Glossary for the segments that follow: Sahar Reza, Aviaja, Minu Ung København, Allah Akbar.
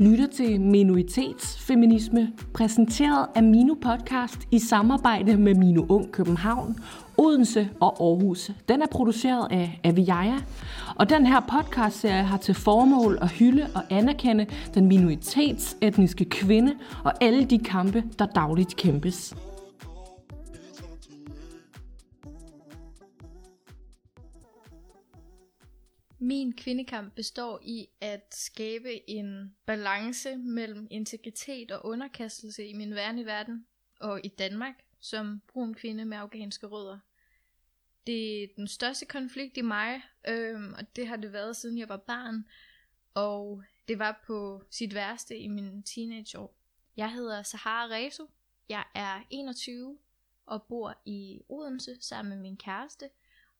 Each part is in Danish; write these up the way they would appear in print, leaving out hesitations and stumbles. lytter til minoritetsfeminisme, præsenteret af Minu Podcast i samarbejde med Minu Ung København, Odense og Aarhus. Den er produceret af Aviaja, og den her podcastserie har til formål at hylde og anerkende den minoritetsetniske kvinde og alle de kampe, der dagligt kæmpes. Min kvindekamp består i at skabe en balance mellem integritet og underkastelse i min verden i verden og i Danmark som brun kvinde med afghanske rødder. Det er den største konflikt i mig, og det har det været siden jeg var barn, og det var på sit værste i mine teenageår. Jeg hedder Sahar Reza, jeg er 21 og bor i Odense sammen med min kæreste.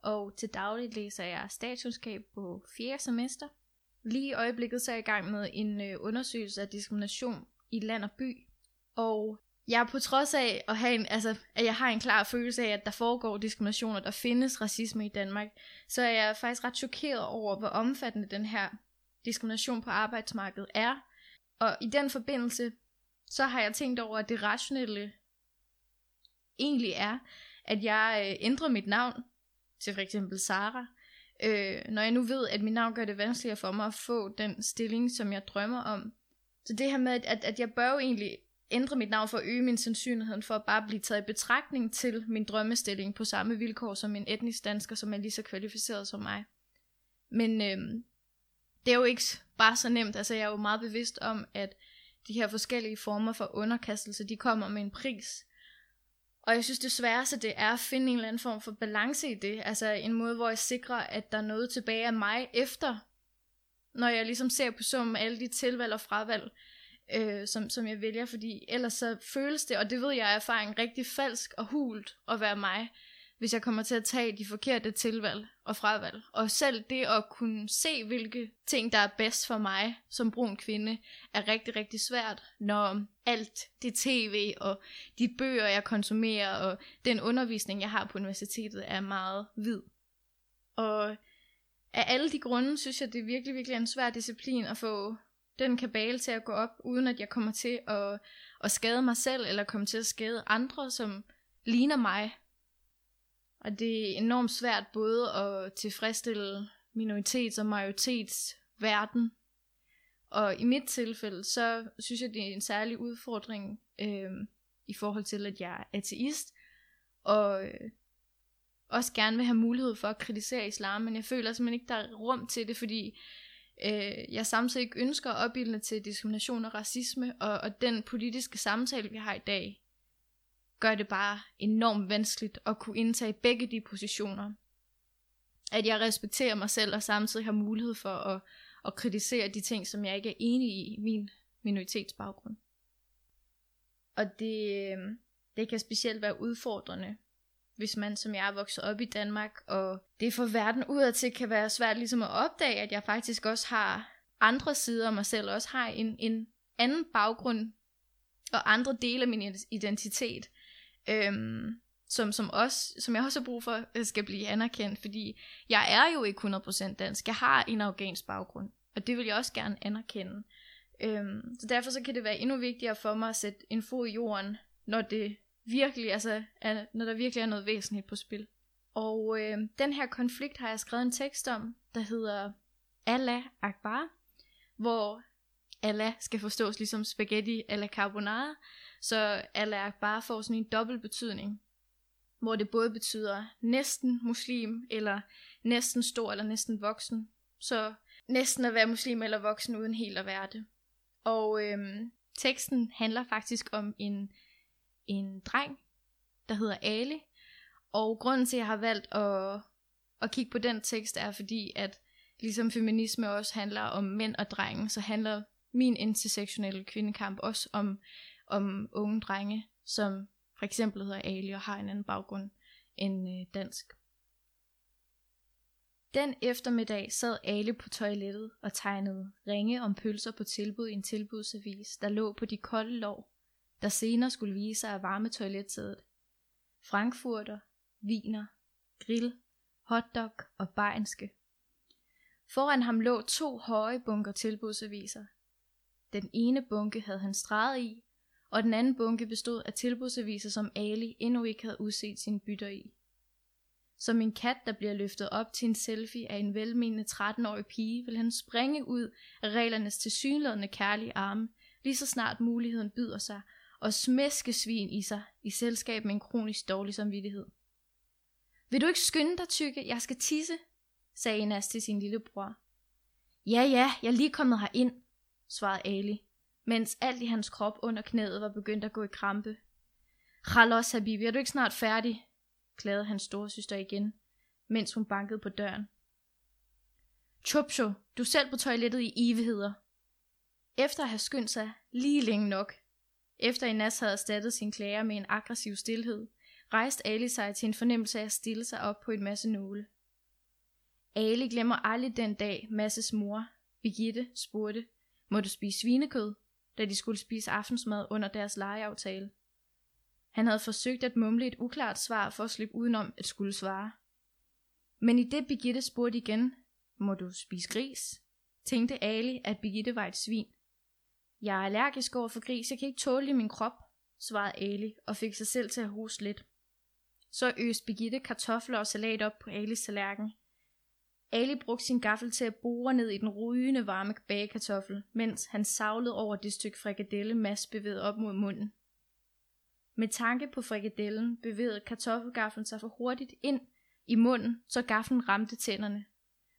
Og til dagligt læser jeg statskundskab på 4. semester. Lige i øjeblikket så er jeg i gang med en undersøgelse af diskrimination i land og by. Og jeg er på trods af, at jeg har en klar følelse af, at der foregår diskrimination, og der findes racisme i Danmark, så er jeg faktisk ret chokeret over, hvor omfattende den her diskrimination på arbejdsmarkedet er. Og i den forbindelse, så har jeg tænkt over, at det rationelle egentlig er, at jeg ændrer mit navn til for eksempel Sara, når jeg nu ved, at mit navn gør det vanskeligere for mig at få den stilling, som jeg drømmer om. Så det her med, at jeg bør jo egentlig ændre mit navn for at øge min sandsynlighed for at bare blive taget i betragtning til min drømmestilling på samme vilkår som en etnisk dansker, som er lige så kvalificeret som mig. Men det er jo ikke bare så nemt. Altså jeg er jo meget bevidst om, at de her forskellige former for underkastelse, de kommer med en pris. Og jeg synes det sværeste, det er at finde en eller anden form for balance i det. Altså en måde, hvor jeg sikrer, at der er noget tilbage af mig efter, når jeg ligesom ser på summen af alle de tilvalg og fravalg, som jeg vælger. Fordi ellers så føles det, og det ved jeg af erfaring, rigtig falsk og hult at være mig, hvis jeg kommer til at tage de forkerte tilvalg og fravalg. Og selv det at kunne se, hvilke ting, der er bedst for mig som brun kvinde, er rigtig, rigtig svært, når alt det tv og de bøger, jeg konsumerer, og den undervisning, jeg har på universitetet, er meget hvid. Og af alle de grunde, synes jeg, det er virkelig, virkelig en svær disciplin at få den kabale til at gå op, uden at jeg kommer til at skade mig selv, eller komme til at skade andre, som ligner mig. Og det er enormt svært både at tilfredsstille minoritets- og majoritetsverden. Og i mit tilfælde, så synes jeg, det er en særlig udfordring i forhold til, at jeg er ateist. Og også gerne vil have mulighed for at kritisere islam, men jeg føler simpelthen ikke, der er rum til det, fordi jeg samtidig ikke ønsker at opildne til diskrimination og racisme, og den politiske samtale, vi har i dag, gør det bare enormt vanskeligt at kunne indtage begge de positioner. At jeg respekterer mig selv, og samtidig har mulighed for at kritisere de ting, som jeg ikke er enig i min minoritetsbaggrund. Og det kan specielt være udfordrende, hvis man som jeg er vokset op i Danmark, og det for verden udadtil kan være svært ligesom at opdage, at jeg faktisk også har andre sider af mig selv, også har en anden baggrund, og andre dele af min identitet. Som jeg også har brug for skal blive anerkendt, fordi jeg er jo ikke 100% dansk, jeg har en afghansk baggrund, og det vil jeg også gerne anerkende. Så derfor så kan det være endnu vigtigere for mig at sætte en fod i jorden, når det virkelig, når der virkelig er noget væsentligt på spil. Og den her konflikt har jeg skrevet en tekst om, der hedder Allah Akbar, hvor Allah skal forstås ligesom spaghetti a la carbonara, så Allah Akbar får sådan en dobbelt betydning, hvor det både betyder næsten muslim, eller næsten stor, eller næsten voksen. Så næsten at være muslim eller voksen, uden helt at være det. Og teksten handler faktisk om en dreng, der hedder Ali, og grunden til, at jeg har valgt at kigge på den tekst, er fordi, at ligesom feminisme også handler om mænd og drenge, så handler min intersektionelle kvindekamp også om unge drenge, som for eksempel hedder Ali og har en anden baggrund end dansk. Den eftermiddag sad Ali på toilettet og tegnede ringe om pølser på tilbud i en tilbudsavis, der lå på de kolde lår, der senere skulle vise sig at varme toiletsædet. Frankfurter, viner, grill, hotdog og bajenske. Foran ham lå to høje bunker tilbudsaviser. Den ene bunke havde han streget i, og den anden bunke bestod af tilbudsaviser, som Ali endnu ikke havde udset sine bytter i. Som en kat, der bliver løftet op til en selfie af en velmenende 13-årig pige, vil han springe ud af reglernes tilsyneladende kærlige arme, lige så snart muligheden byder sig, og smæske svin i sig, i selskab med en kronisk dårlig samvittighed. Vil du ikke skynde dig, tykke? Jeg skal tisse, sagde Enas til sin lillebror. Ja, jeg er lige kommet herind, svarede Ali, mens alt i hans krop under knæet var begyndt at gå i krampe. Khalos, habibi, er du ikke snart færdig? Klagede hans storesyster igen, mens hun bankede på døren. Chupcho, du er selv på toilettet i evigheder. Efter at have skyndt sig lige længe nok, efter Enas havde erstattet sine klager med en aggressiv stilhed, rejste Ali sig til en fornemmelse af at stille sig op på et masse nåle. Ali glemmer aldrig den dag Masses mor, Birgitte, spurgte, må du spise svinekød, da de skulle spise aftensmad under deres legeaftale. Han havde forsøgt at mumle et uklart svar for at slippe udenom at skulle svare. Men i det Birgitte spurgte igen, må du spise gris, tænkte Ali, at Birgitte var et svin. Jeg er allergisk over for gris, jeg kan ikke tåle i min krop, svarede Ali og fik sig selv til at hoste lidt. Så øste Birgitte kartofler og salat op på Alis tallerken. Ali brugte sin gaffel til at bore ned i den rygende varme bagekartoffel, mens han savlede over det stykke frikadelle Mads bevægede op mod munden. Med tanke på frikadellen bevægede kartoffelgaffelen sig for hurtigt ind i munden, så gaffelen ramte tænderne,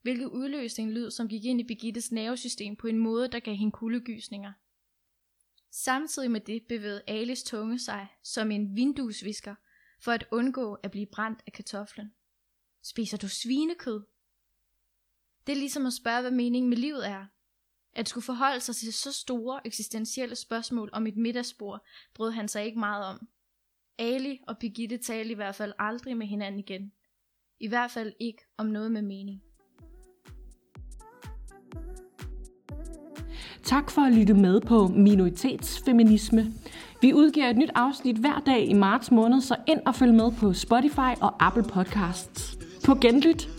hvilket udløste en lyd, som gik ind i Birgittes nervesystem på en måde, der gav hende kuldegysninger. Samtidig med det bevægede Alis tunge sig som en vinduesvisker for at undgå at blive brændt af kartoflen. Spiser du svinekød? Det er ligesom at spørge, hvad meningen med livet er. At skulle forholde sig til så store eksistentielle spørgsmål om et middagsbord, brød han sig ikke meget om. Ali og Birgitte talte i hvert fald aldrig med hinanden igen. I hvert fald ikke om noget med mening. Tak for at lytte med på Minoritetsfeminisme. Vi udgiver et nyt afsnit hver dag i marts måned, så ind og følg med på Spotify og Apple Podcasts. På genlyt!